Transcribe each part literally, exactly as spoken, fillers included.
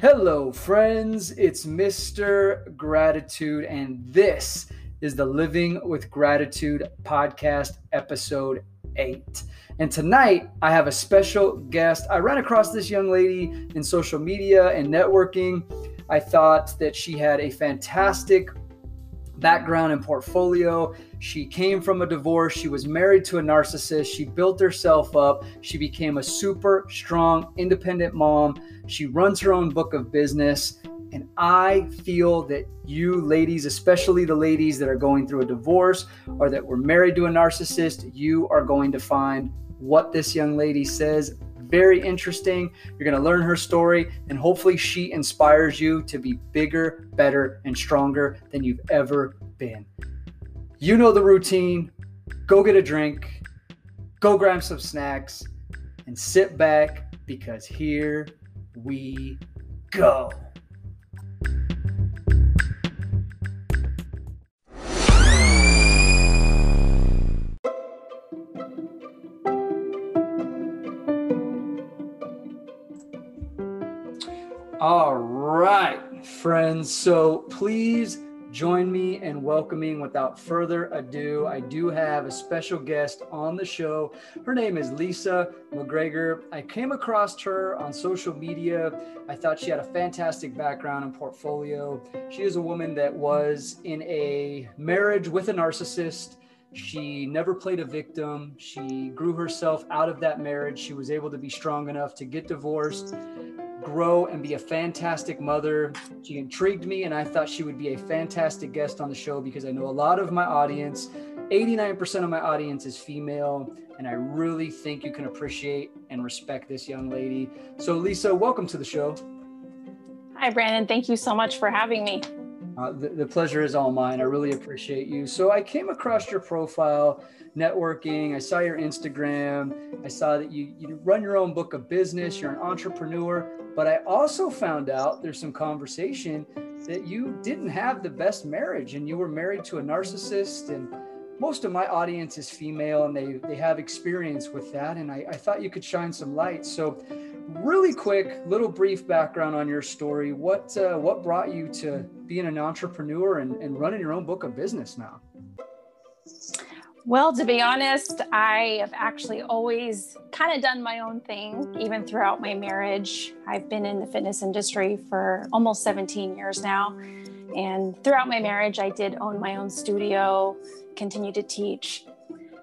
Hello, friends. It's Mister Gratitude, and this is the Living with Gratitude podcast, episode eight. And tonight, I have a special guest. I ran across this young lady in social media and networking. I thought that she had a fantastic background and portfolio. She came from a divorce. She was married to a narcissist. She built herself up. She became a super strong, independent mom. She runs her own book of business. And I feel that you ladies, especially the ladies that are going through a divorce or that were married to a narcissist, you are going to find what this young lady says very interesting. You're going to learn her story, and hopefully she inspires you to be bigger, better, and stronger than you've ever been. You know the routine. Go get a drink, go grab some snacks, and sit back, because here we go. All right, friends. So please join me in welcoming, without further ado, I do have a special guest on the show. Her name is Lisa McGregor. I came across her on social media. I thought she had a fantastic background and portfolio. She is a woman that was in a marriage with a narcissist. She never played a victim. She grew herself out of that marriage. She was able to be strong enough to get divorced, grow, and be a fantastic mother. She intrigued me, and I thought she would be a fantastic guest on the show, because I know a lot of my audience, eighty-nine percent of my audience is female, and I really think you can appreciate and respect this young lady. So Lisa, welcome to the show. Hi, Brandon. Thank you so much for having me. Uh, the, the pleasure is all mine. I really appreciate you. So I came across your profile, networking. I saw your Instagram. I saw that you, you run your own book of business. You're an entrepreneur. But I also found out, there's some conversation, that you didn't have the best marriage and you were married to a narcissist. And most of my audience is female, and they, they have experience with that. And I, I thought you could shine some light. So really quick, little brief background on your story. What uh, what brought you to being an entrepreneur and, and running your own book of business now? Well, to be honest, I have actually always kind of done my own thing, even throughout my marriage. I've been in the fitness industry for almost seventeen years now. And throughout my marriage, I did own my own studio, continue to teach.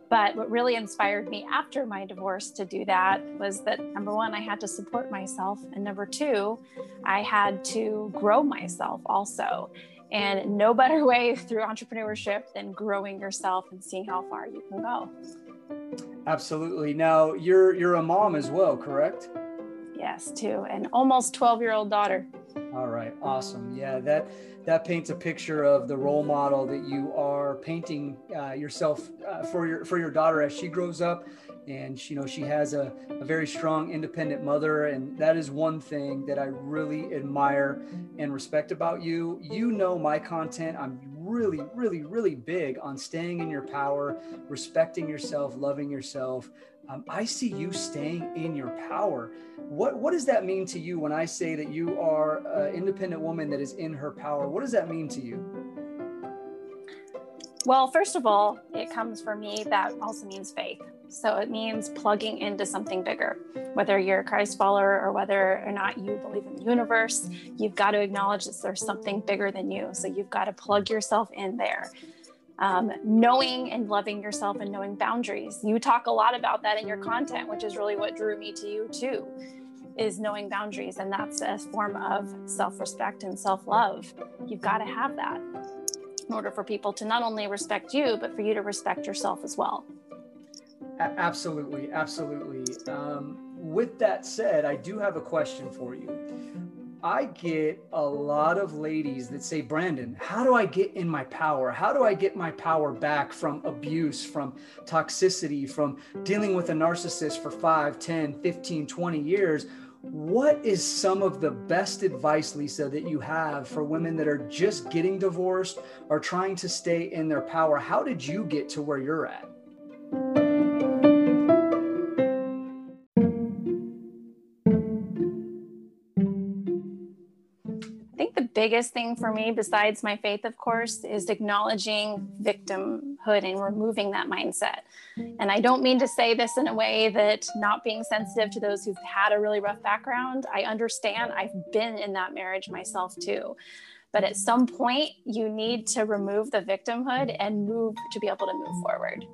But what really inspired me after my divorce to do that was that, number one, I had to support myself. And number two, I had to grow myself also. And no better way through entrepreneurship than growing yourself and seeing how far you can go. Absolutely. Now, you're you're a mom as well, correct? Yes, too. An almost twelve-year-old daughter. All right. Awesome. Yeah, that that paints a picture of the role model that you are painting uh, yourself uh, for your for your daughter as she grows up. And, you know, she has a, a very strong, independent mother. And that is one thing that I really admire and respect about you. You know my content. I'm really, really, really big on staying in your power, respecting yourself, loving yourself. Um, I see you staying in your power. What what does that mean to you when I say that you are an independent woman that is in her power? What does that mean to you? Well, first of all, it comes for me, that also means faith. So it means plugging into something bigger, whether you're a Christ follower or whether or not you believe in the universe. You've got to acknowledge that there's something bigger than you. So you've got to plug yourself in there. Um, knowing and loving yourself and knowing boundaries. You talk a lot about that in your content, which is really what drew me to you too, is knowing boundaries. And that's a form of self-respect and self-love. You've got to have that in order for people to not only respect you, but for you to respect yourself as well. Absolutely. Absolutely. Um, with that said, I do have a question for you. I get a lot of ladies that say, Brandon, how do I get in my power? How do I get my power back from abuse, from toxicity, from dealing with a narcissist for five, ten, fifteen, twenty years? What is some of the best advice, Lisa, that you have for women that are just getting divorced or trying to stay in their power? How did you get to where you're at? biggest thing for me, besides my faith, of course, is acknowledging victimhood and removing that mindset. And I don't mean to say this in a way that not being sensitive to those who've had a really rough background. I understand. I've been in that marriage myself too. But at some point, you need to remove the victimhood and move to be able to move forward.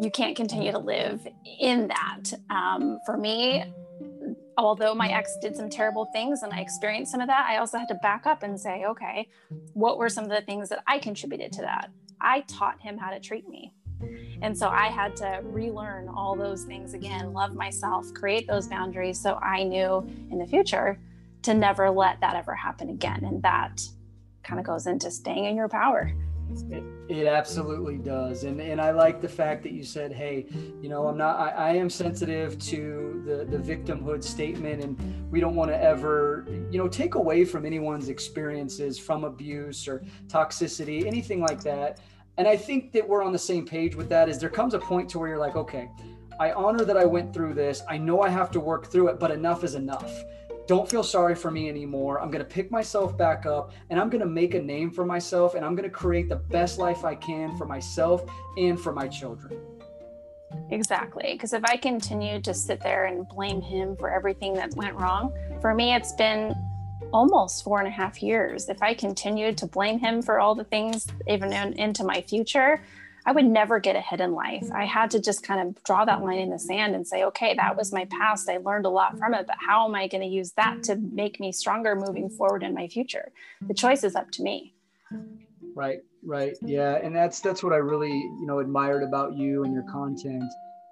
You can't continue to live in that. Um, for me, although my ex did some terrible things and I experienced some of that, I also had to back up and say, okay, what were some of the things that I contributed to that? I taught him how to treat me. And so I had to relearn all those things again, love myself, create those boundaries, so I knew in the future to never let that ever happen again. And that kind of goes into staying in your power. It, it absolutely does. And and I like the fact that you said, hey, you know, I'm not, I, I am sensitive to the, the victimhood statement, and we don't want to ever, you know, take away from anyone's experiences from abuse or toxicity, anything like that. And I think that we're on the same page with that. Is there comes a point to where you're like, okay, I honor that I went through this. I know I have to work through it, but enough is enough. Don't feel sorry for me anymore. I'm going to pick myself back up, and I'm going to make a name for myself, and I'm going to create the best life I can for myself and for my children. Exactly. Because if I continue to sit there and blame him for everything that went wrong, for me, it's been almost four and a half years. If I continued to blame him for all the things, even in, into my future, I would never get ahead in life. I had to just kind of draw that line in the sand and say, okay, that was my past. I learned a lot from it, but how am I going to use that to make me stronger moving forward in my future? The choice is up to me. Right, right. Yeah. And that's, that's what I really, you know, admired about you and your content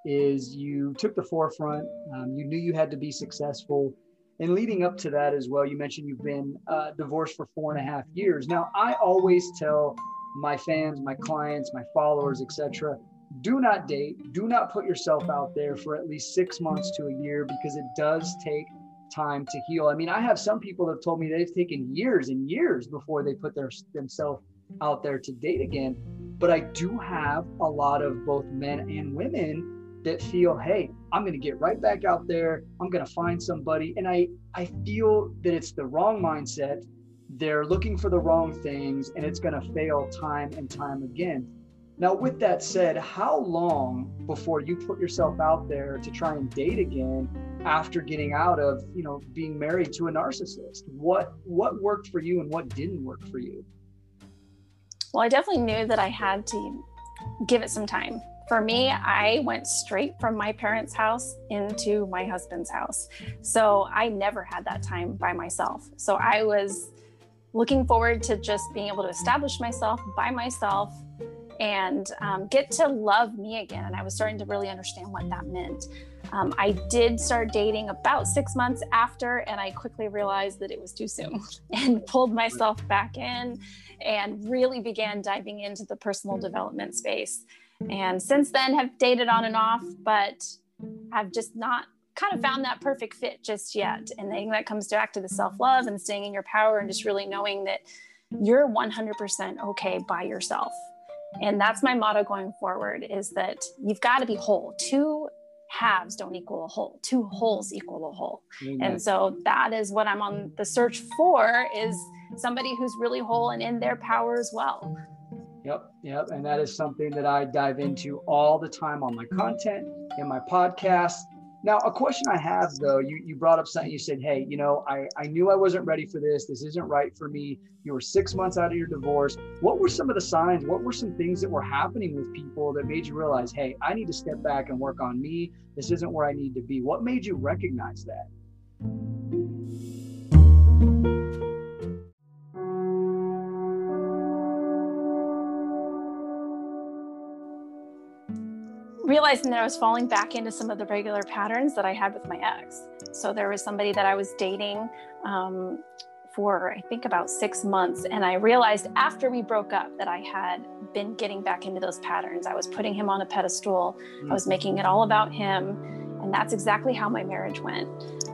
is you took the forefront. Um, you knew you had to be successful. And leading up to that as well, you mentioned you've been uh, divorced for four and a half years. Now, I always tell my fans, my clients, my followers, et cetera, do not date, do not put yourself out there for at least six months to a year, because it does take time to heal. I mean, I have some people that have told me they've taken years and years before they put their, themselves out there to date again. But I do have a lot of both men and women that feel, hey, I'm going to get right back out there. I'm going to find somebody. And I, I feel that it's the wrong mindset. They're looking for the wrong things, and it's going to fail time and time again. Now, with that said, how long before you put yourself out there to try and date again after getting out of, you know, being married to a narcissist? What what worked for you and what didn't work for you? Well, I definitely knew that I had to give it some time. For me, I went straight from my parents' house into my husband's house. So I never had that time by myself. So I was looking forward to just being able to establish myself by myself and um, get to love me again. And I was starting to really understand what that meant. Um, I did start dating about six months after, and I quickly realized that it was too soon and pulled myself back in and really began diving into the personal development space. And since then have dated on and off, but have just not kind of found that perfect fit just yet. And then that comes back to the self-love and staying in your power and just really knowing that you're one hundred percent okay by yourself. And that's my motto going forward, is that you've got to be whole. Two halves don't equal a whole. Two wholes equal a whole. Amen. And so that is what I'm on the search for, is somebody who's really whole and in their power as well. Yep. Yep. And that is something that I dive into all the time on my content, in my podcast. Now, a question I have, though, you, you brought up something. You said, hey, you know, I, I knew I wasn't ready for this. This isn't right for me. You were six months out of your divorce. What were some of the signs? What were some things that were happening with people that made you realize, hey, I need to step back and work on me. This isn't where I need to be. What made you recognize that? Realizing that I was falling back into some of the regular patterns that I had with my ex. So there was somebody that I was dating um, for, I think, about six months. And I realized after we broke up that I had been getting back into those patterns. I was putting him on a pedestal. I was making it all about him. And that's exactly how my marriage went.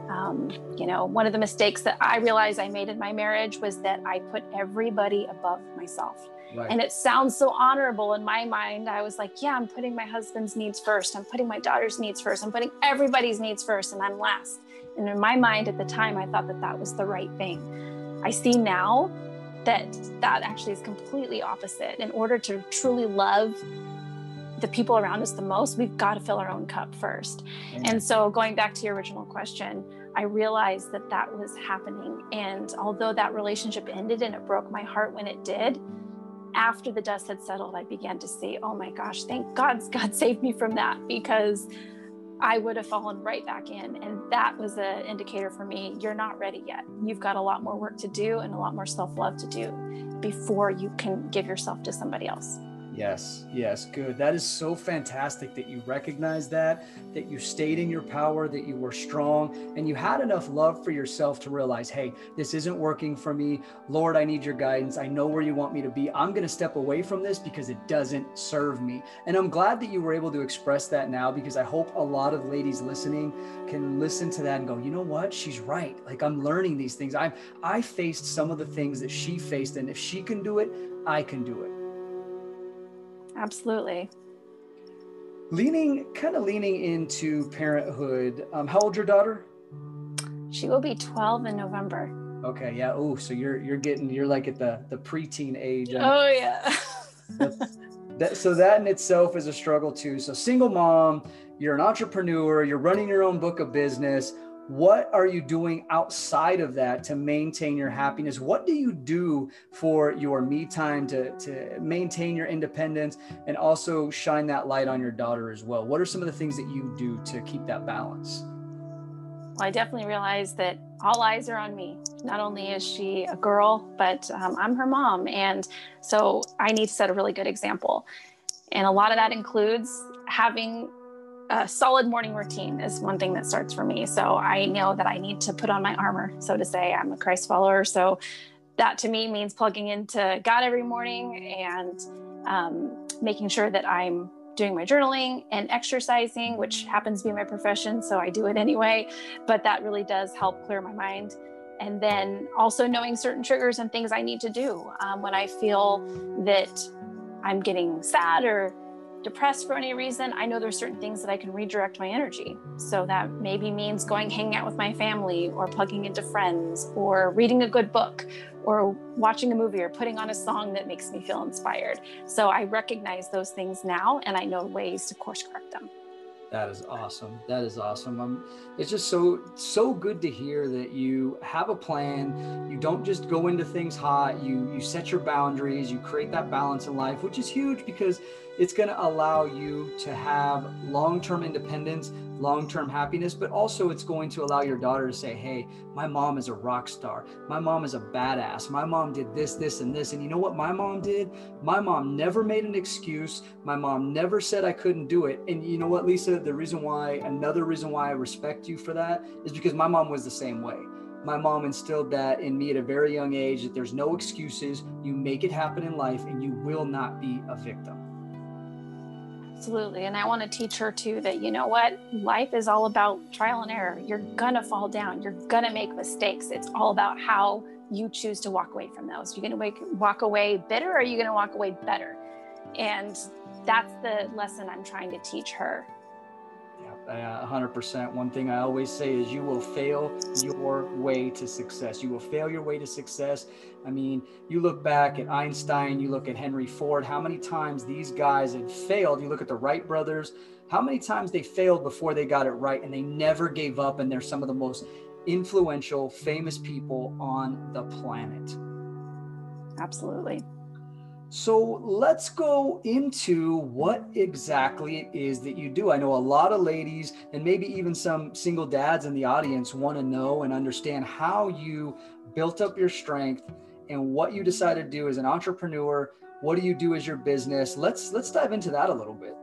Um, you know, one of the mistakes that I realized I made in my marriage was that I put everybody above myself. Right. And it sounds so honorable in my mind. I was like, yeah, I'm putting my husband's needs first. I'm putting my daughter's needs first. I'm putting everybody's needs first, and I'm last. And in my mind at the time, I thought that that was the right thing. I see now that that actually is completely opposite. In order to truly love the people around us the most, we've got to fill our own cup first. Mm-hmm. And so going back to your original question, I realized that that was happening. And although that relationship ended and it broke my heart when it did, after the dust had settled, I began to see, oh my gosh, thank God, God saved me from that, because I would have fallen right back in. And that was an indicator for me, you're not ready yet. You've got a lot more work to do and a lot more self-love to do before you can give yourself to somebody else. Yes, yes, good. That is so fantastic that you recognize that, that you stayed in your power, that you were strong, and you had enough love for yourself to realize, hey, this isn't working for me. Lord, I need your guidance. I know where you want me to be. I'm going to step away from this because it doesn't serve me. And I'm glad that you were able to express that now, because I hope a lot of ladies listening can listen to that and go, you know what? She's right. Like, I'm learning these things. I I faced some of the things that she faced, and if she can do it, I can do it. Absolutely. Leaning, kind of leaning into parenthood. Um, how old's your daughter? She will be twelve in November. Okay. Yeah. Oh, so you're, you're getting, you're like at the, the preteen age. Um, oh yeah. that, so that in itself is a struggle too. So single mom, you're an entrepreneur, you're running your own book of business. What are you doing outside of that to maintain your happiness? What do you do for your me time to, to maintain your independence and also shine that light on your daughter as well? What are some of the things that you do to keep that balance? Well, I definitely realize that all eyes are on me. Not only is she a girl, but um, I'm her mom. And so I need to set a really good example. And a lot of that includes having a solid morning routine is one thing that starts for me. So I know that I need to put on my armor, so to say. I'm a Christ follower. So that to me means plugging into God every morning and um, making sure that I'm doing my journaling and exercising, which happens to be my profession. So I do it anyway, but that really does help clear my mind. And then also knowing certain triggers and things I need to do um, when I feel that I'm getting sad or depressed for any reason. I know there's certain things that I can redirect my energy. So that maybe means going hanging out with my family or plugging into friends or reading a good book or watching a movie or putting on a song that makes me feel inspired. So I recognize those things now and I know ways to course correct them. That is awesome. That is awesome. Um, it's just so, so good to hear that you have a plan. You don't just go into things hot. You, you set your boundaries, you create that balance in life, which is huge because it's going to allow you to have long-term independence, long-term happiness, but also it's going to allow your daughter to say, hey, my mom is a rock star. My mom is a badass. My mom did this, this, and this. And you know what my mom did? My mom never made an excuse. My mom never said I couldn't do it. And you know what, Lisa? The reason why, another reason why I respect you for that is because my mom was the same way. My mom instilled that in me at a very young age, that there's no excuses. You make it happen in life and you will not be a victim. Absolutely. And I want to teach her too, that, you know what, life is all about trial and error. You're going to fall down. You're going to make mistakes. It's all about how you choose to walk away from those. You're going to walk away bitter, or are you going to walk away better? And that's the lesson I'm trying to teach her. Yeah, one hundred percent. One thing I always say is you will fail your way to success. You will fail your way to success. I mean, you look back at Einstein, you look at Henry Ford, how many times these guys had failed. You look at the Wright brothers, how many times they failed before they got it right, and they never gave up. And they're some of the most influential, famous people on the planet. Absolutely. So let's go into what exactly it is that you do. I know a lot of ladies and maybe even some single dads in the audience want to know and understand how you built up your strength and what you decided to do as an entrepreneur. What do you do as your business? Let's let's dive into that a little bit.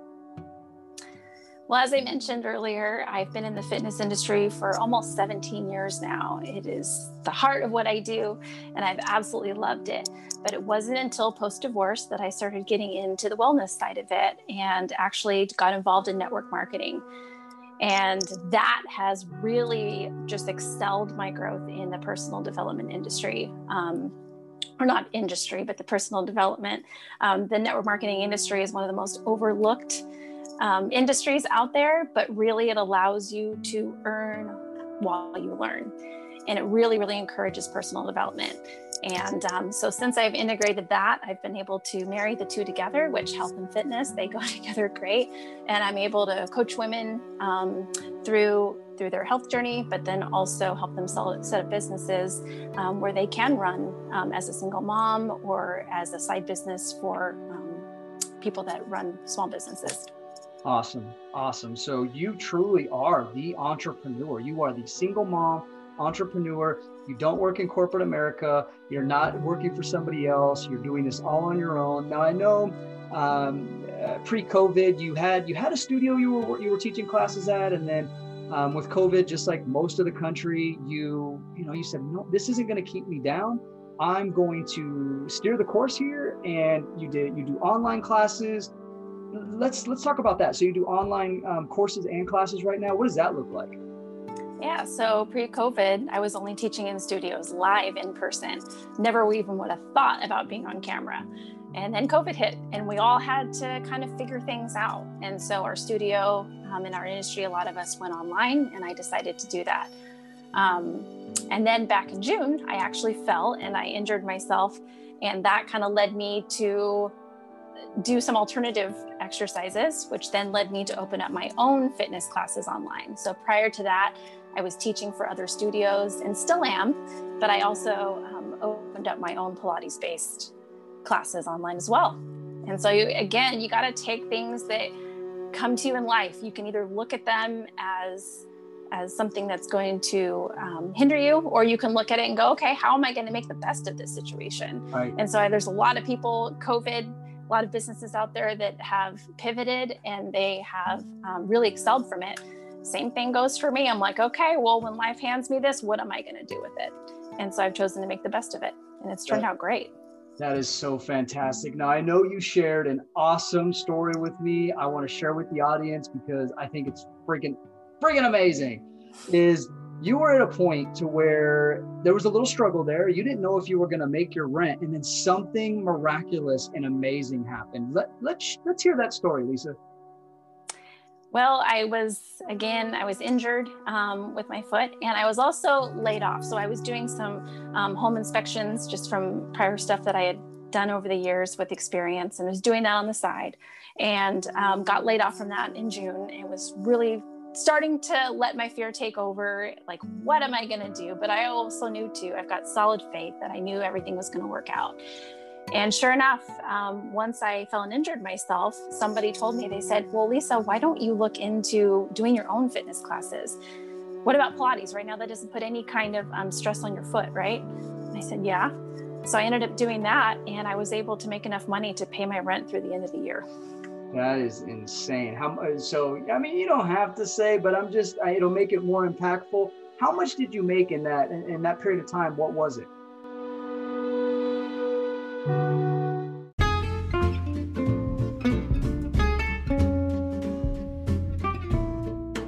Well, as I mentioned earlier, I've been in the fitness industry for almost seventeen years now. It is the heart of what I do, and I've absolutely loved it. But it wasn't until post-divorce that I started getting into the wellness side of it and actually got involved in network marketing. And that has really just excelled my growth in the personal development industry. Um, or not industry, but the personal development. Um, the network marketing industry is one of the most overlooked Um, industries out there, but really it allows you to earn while you learn. and it really, really encourages personal development. And um, so since I've integrated that, I've been able to marry the two together, which health and fitness, they go together great. And I'm able to coach women um, through through their health journey, but then also help them sell, set up businesses um, where they can run um, as a single mom or as a side business for um, people that run small businesses. Awesome. Awesome. So you truly are the entrepreneur. You are the single mom entrepreneur. You don't work in corporate America. You're not working for somebody else. You're doing this all on your own. Now, I know um, uh, pre-COVID, you had you had a studio you were you were teaching classes at, and then um, with COVID, just like most of the country, you you know you said, no, this isn't going to keep me down. I'm going to steer the course here, and you did you do online classes. Let's let's talk about that. So you do online um, courses and classes right now. What does that look like? Yeah, so pre-COVID, I was only teaching in studios, live in person. Never even would have thought about being on camera. And then COVID hit, and we all had to kind of figure things out. And so our studio, um, in our industry, a lot of us went online, and I decided to do that. Um, and then back in June, I actually fell and I injured myself. And that kind of led me to do some alternative exercises, which then led me to open up my own fitness classes online. So prior to that, I was teaching for other studios and still am, but I also um, opened up my own Pilates-based classes online as well. And so you, again, you got to take things that come to you in life. You can either look at them as as something that's going to um, hinder you, or you can look at it and go, okay, how am I going to make the best of this situation? Right. And so I, there's a lot of people, COVID, a lot of businesses out there that have pivoted and they have um, really excelled from it. Same thing goes for me. I'm like, okay, well, when life hands me this, what am I going to do with it? And so I've chosen to make the best of it, and it's turned that, out great. That is so fantastic. Now, I know you shared an awesome story with me. I want to share with the audience because I think it's freaking, freaking amazing. Is you were at a point to where there was a little struggle there. You didn't know if you were going to make your rent, and then something miraculous and amazing happened. Let, let's, let's hear that story, Lisa. Well, I was, again, I was injured um, with my foot, and I was also laid off. So I was doing some um, home inspections just from prior stuff that I had done over the years with experience, and was doing that on the side, and um, got laid off from that in June. It was really starting to let my fear take over. Like, what am I going to do? But I also knew too, I've got solid faith that I knew everything was going to work out. And sure enough, um, once I fell and injured myself, somebody told me, they said, well, Lisa, why don't you look into doing your own fitness classes? What about Pilates? Right now, that doesn't put any kind of um, stress on your foot, right? And I said, yeah. So I ended up doing that, and I was able to make enough money to pay my rent through the end of the year. That is insane. How, so, I mean, you don't have to say, but I'm just, I, it'll make it more impactful. How much did you make in that, in, in that period of time? What was it?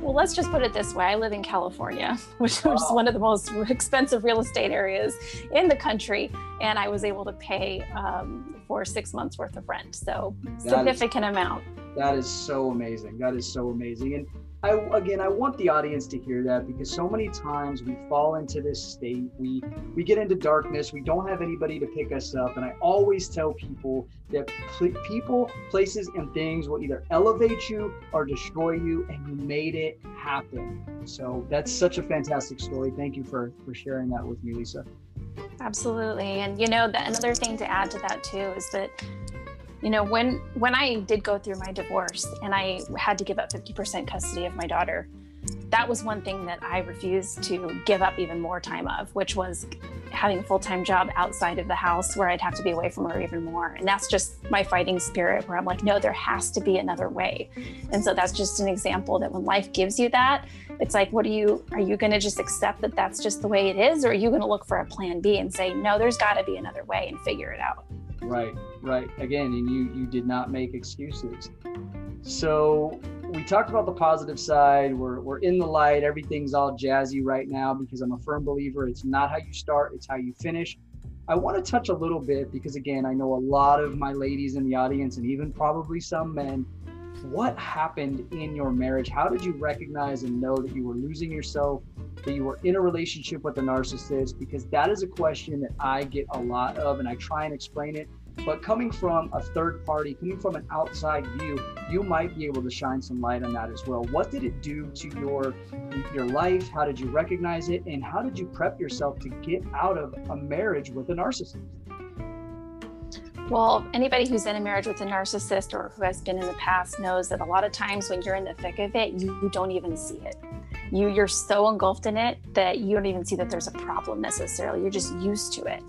Well, let's just put it this way. I live in California, which oh. is one of the most expensive real estate areas in the country. And I was able to pay um, for six months worth of rent. So significant amount. That is so amazing. That is so amazing. And I, again, I want the audience to hear that, because so many times we fall into this state, we, we get into darkness, we don't have anybody to pick us up. And I always tell people that pl- people, places, and things will either elevate you or destroy you, and you made it happen. So that's such a fantastic story. Thank you for, for sharing that with me, Lisa. Absolutely. And you know, the, another thing to add to that too is that, you know, when when I did go through my divorce and I had to give up fifty percent custody of my daughter, that was one thing that I refused to give up even more time of, which was having a full-time job outside of the house where I'd have to be away from her even more. And that's just my fighting spirit, where I'm like, no, there has to be another way. And so that's just an example that when life gives you that, it's like, what do you, are you going to just accept that that's just the way it is? Or are you going to look for a plan B and say, no, there's got to be another way, and figure it out? Right, right. Again, and you you did not make excuses. So we talked about the positive side. We're we're in the light. Everything's all jazzy right now, because I'm a firm believer it's not how you start, it's how you finish. I want to touch a little bit, because again, I know a lot of my ladies in the audience, and even probably some men, what happened in your marriage? How did you recognize and know that you were losing yourself, that you were in a relationship with a narcissist? Because that is a question that I get a lot of, and I try and explain it. But coming from a third party, coming from an outside view, you might be able to shine some light on that as well. What did it do to your, your life? How did you recognize it? And how did you prep yourself to get out of a marriage with a narcissist? Well, anybody who's in a marriage with a narcissist or who has been in the past knows that a lot of times when you're in the thick of it, you don't even see it. You, you're so engulfed in it that you don't even see that there's a problem necessarily. You're just used to it.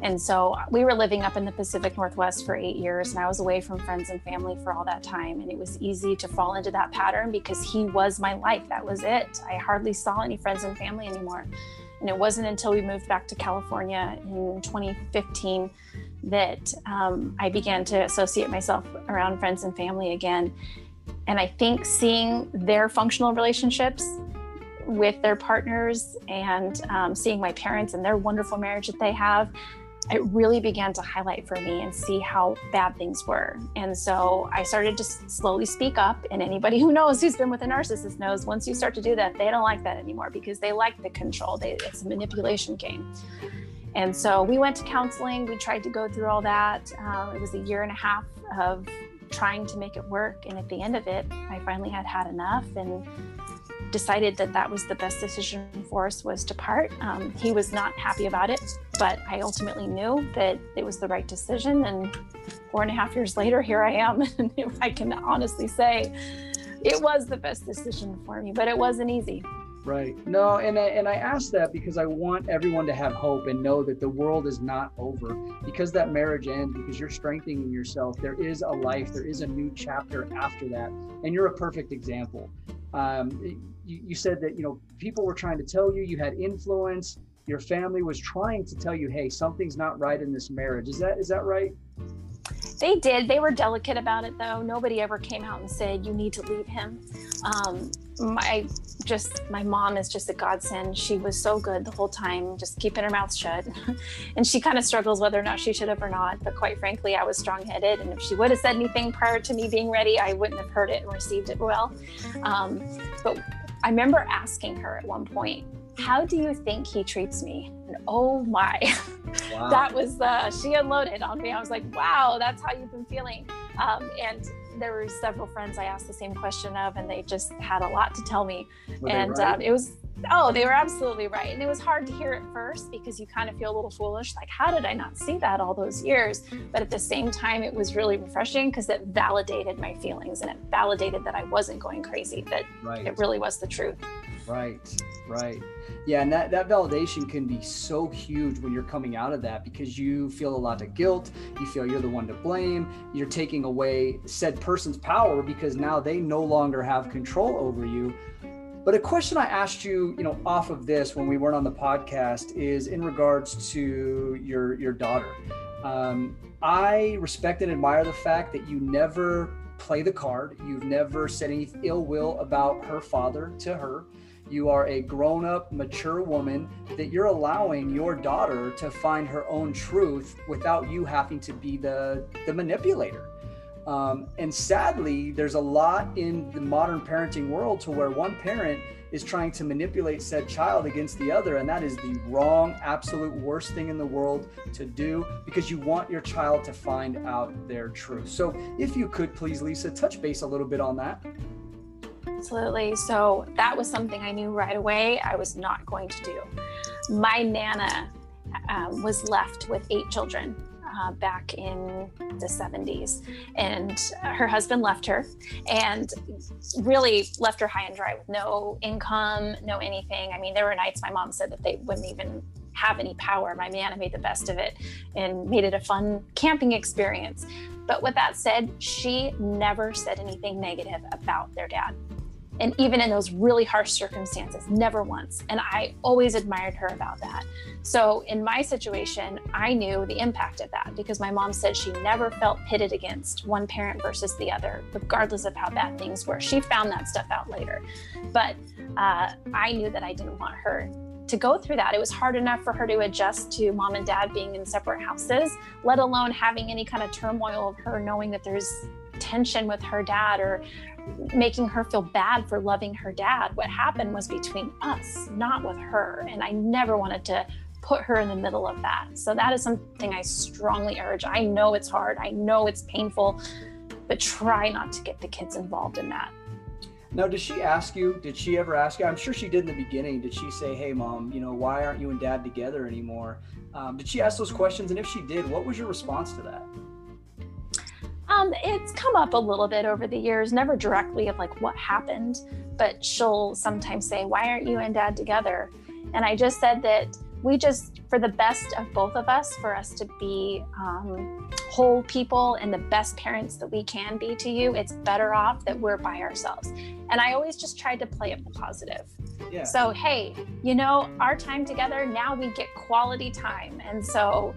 And so we were living up in the Pacific Northwest for eight years and I was away from friends and family for all that time. And it was easy to fall into that pattern because he was my life. That was it. I hardly saw any friends and family anymore. And it wasn't until we moved back to California in twenty fifteen that um, I began to associate myself around friends and family again. And I think seeing their functional relationships with their partners and um, seeing my parents and their wonderful marriage that they have, it really began to highlight for me and see how bad things were. And so I started to slowly speak up, and anybody who knows who's been with a narcissist knows once you start to do that, they don't like that anymore because they like the control. They, it's a manipulation game. And so we went to counseling. We tried to go through all that. Um, it was a year and a half of trying to make it work. And at the end of it, I finally had had enough and decided that that was the best decision for us, was to part. Um, he was not happy about it, but I ultimately knew that it was the right decision. And four and a half years later, here I am. And I can honestly say it was the best decision for me, but it wasn't easy. Right. No, and I, and I ask that because I want everyone to have hope and know that the world is not over because that marriage ends, because you're strengthening yourself. There is a life, there is a new chapter after that. And you're a perfect example. Um, you, you said that, you know, people were trying to tell you, you had influence, your family was trying to tell you, hey, something's not right in this marriage. Is that, is that right? They did. They were delicate about it, though. Nobody ever came out and said, you need to leave him. Um, my just my mom is just a godsend. She was so good the whole time, just keeping her mouth shut. And she kind of struggles whether or not she should have or not. But quite frankly, I was strong-headed. And if she would have said anything prior to me being ready, I wouldn't have heard it and received it well. Um, but I remember asking her at one point, how do you think he treats me? And oh my, wow. That was, uh, she unloaded on me. I was like, wow, that's how you've been feeling. Um, and there were several friends I asked the same question of, and they just had a lot to tell me. Were and right? um, it was, oh, they were absolutely right. And it was hard to hear at first because you kind of feel a little foolish. Like, how did I not see that all those years? But at the same time, it was really refreshing because it validated my feelings and it validated that I wasn't going crazy, that right. It really was the truth. Right. Right. Yeah. And that, that validation can be so huge when you're coming out of that because you feel a lot of guilt. You feel you're the one to blame. You're taking away said person's power because now they no longer have control over you. But a question I asked you, you know, off of this when we weren't on the podcast is in regards to your, your daughter. Um, I respect and admire the fact that you never play the card. You've never said any ill will about her father to her. You are a grown-up, mature woman that you're allowing your daughter to find her own truth without you having to be the, the manipulator. Um, and sadly, there's a lot in the modern parenting world to where one parent is trying to manipulate said child against the other, and that is the wrong, absolute worst thing in the world to do because you want your child to find out their truth. So if you could please, Lisa, touch base a little bit on that. Absolutely. So that was something I knew right away I was not going to do. My Nana um, was left with eight children uh, back in the seventies, and her husband left her and really left her high and dry with no income, no anything. I mean, there were nights my mom said that they wouldn't even have any power. My Nana made the best of it and made it a fun camping experience. But with that said, she never said anything negative about their dad. And even in those really harsh circumstances, never once. And I always admired her about that. So in my situation, I knew the impact of that because my mom said she never felt pitted against one parent versus the other, regardless of how bad things were. She found that stuff out later. But uh, I knew that I didn't want her to go through that. It was hard enough for her to adjust to mom and dad being in separate houses, let alone having any kind of turmoil of her knowing that there's tension with her dad or making her feel bad for loving her dad. What happened was between us, not with her. And I never wanted to put her in the middle of that. So that is something I strongly urge. I know it's hard. I know it's painful, but try not to get the kids involved in that. Now, did she ask you, did she ever ask you? I'm sure she did in the beginning. Did she say, hey, Mom, you know, why aren't you and Dad together anymore? Um, did she ask those questions? And if she did, what was your response to that? Um, it's come up a little bit over the years, never directly of like what happened, but she'll sometimes say, why aren't you and Dad together? And I just said that we just, for the best of both of us, for us to be um, whole people and the best parents that we can be to you, it's better off that we're by ourselves. And I always just tried to play up the positive. Yeah. So, hey, you know, our time together, now we get quality time. And so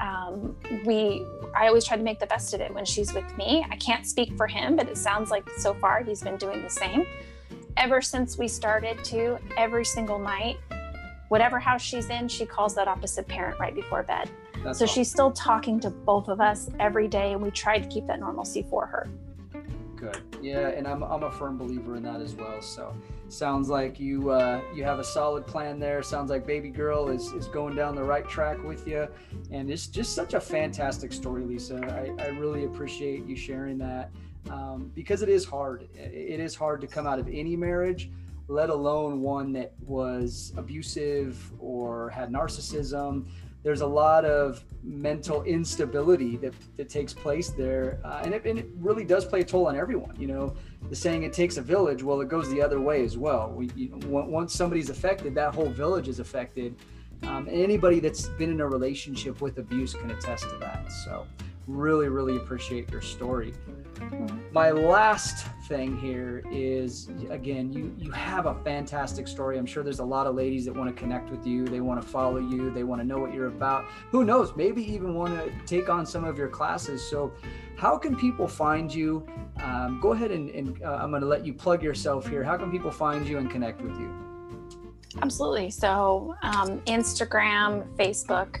um, we, I always try to make the best of it when she's with me. I can't speak for him, but it sounds like so far he's been doing the same. Ever since we started to, every single night, whatever house she's in, she calls that opposite parent right before bed. That's so awesome. She's still talking to both of us every day, and we tried to keep that normalcy for her. Good. Yeah, and I'm I'm a firm believer in that as well. So sounds like you uh, you have a solid plan there. Sounds like baby girl is, is going down the right track with you. And it's just such a fantastic story, Lisa. I, I really appreciate you sharing that um, because it is hard. It is hard to come out of any marriage, let alone one that was abusive or had narcissism. There's a lot of mental instability that, that takes place there. Uh, and, it, and it really does play a toll on everyone. You know, the saying, it takes a village, well, it goes the other way as well. We, you know, once somebody's affected, that whole village is affected. Um, and anybody that's been in a relationship with abuse can attest to that. So really, really appreciate your story. My last thing here is, again, you you have a fantastic story. I'm sure there's a lot of ladies that want to connect with you. They want to follow you. They want to know what you're about. Who knows? Maybe even want to take on some of your classes. So how can people find you? Um, go ahead and, and uh, I'm going to let you plug yourself here. How can people find you and connect with you? Absolutely. So um, Instagram, Facebook,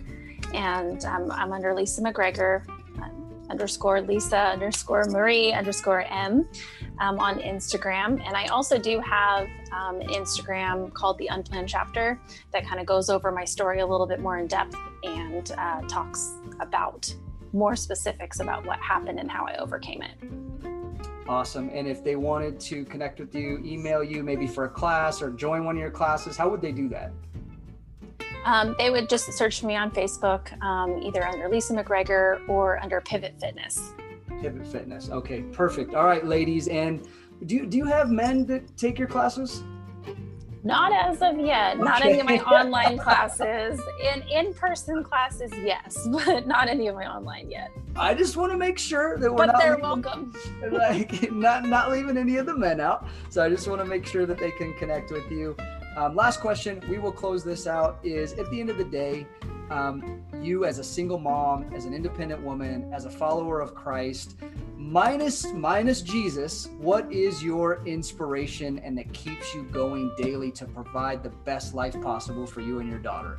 and um, I'm under Lisa McGregor. underscore Lisa underscore Marie underscore M um, on Instagram. And I also do have um, an Instagram called The Unplanned Chapter that kind of goes over my story a little bit more in depth and uh, talks about more specifics about what happened and how I overcame it. Awesome. And if they wanted to connect with you, email you maybe for a class or join one of your classes, how would they do that? Um, they would just search for me on Facebook, um, either under Lisa McGregor or under Pivot Fitness. Pivot Fitness. Okay, perfect. All right, ladies. And do, do you have men that take your classes? Not as of yet. Okay. Not any of my online classes. In in-person classes, yes, but not any of my online yet. I just want to make sure that we're but not they're leaving, welcome. Like, not, not leaving any of the men out. So I just want to make sure that they can connect with you. Um, last question, we will close this out, is at the end of the day, um, you as a single mom, as an independent woman, as a follower of Christ, minus, minus Jesus, what is your inspiration and that keeps you going daily to provide the best life possible for you and your daughter?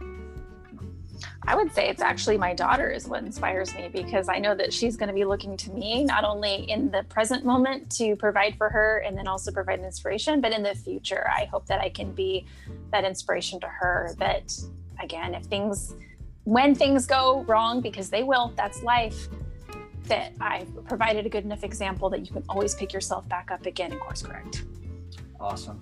I would say it's actually my daughter is what inspires me, because I know that she's going to be looking to me, not only in the present moment to provide for her and then also provide inspiration, but in the future, I hope that I can be that inspiration to her. That again, if things, when things go wrong, because they will, that's life, that I've provided a good enough example that you can always pick yourself back up again and course correct. Awesome.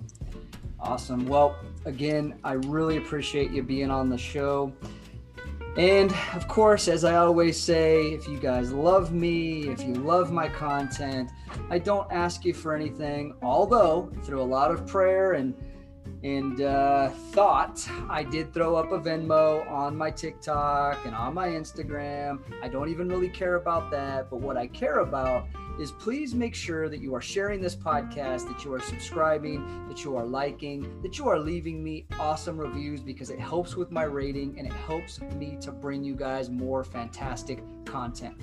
Awesome. Well, again, I really appreciate you being on the show. And of course, as I always say, if you guys love me, if you love my content, I don't ask you for anything. Although through a lot of prayer and and uh, thought, I did throw up a Venmo on my TikTok and on my Instagram. I don't even really care about that. But what I care about is please make sure that you are sharing this podcast, that you are subscribing, that you are liking, that you are leaving me awesome reviews, because it helps with my rating and it helps me to bring you guys more fantastic content.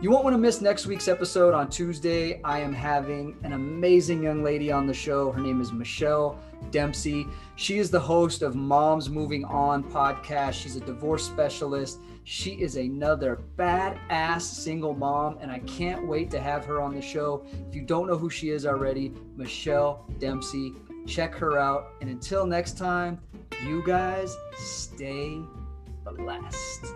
You won't want to miss next week's episode. On Tuesday, I am having an amazing young lady on the show. Her name is Michelle Dempsey. She is the host of Mom's Moving On podcast. She's a divorce specialist. She is another badass single mom, and I can't wait to have her on the show. If you don't know who she is already, Michelle Dempsey, check her out. And until next time, you guys stay blessed.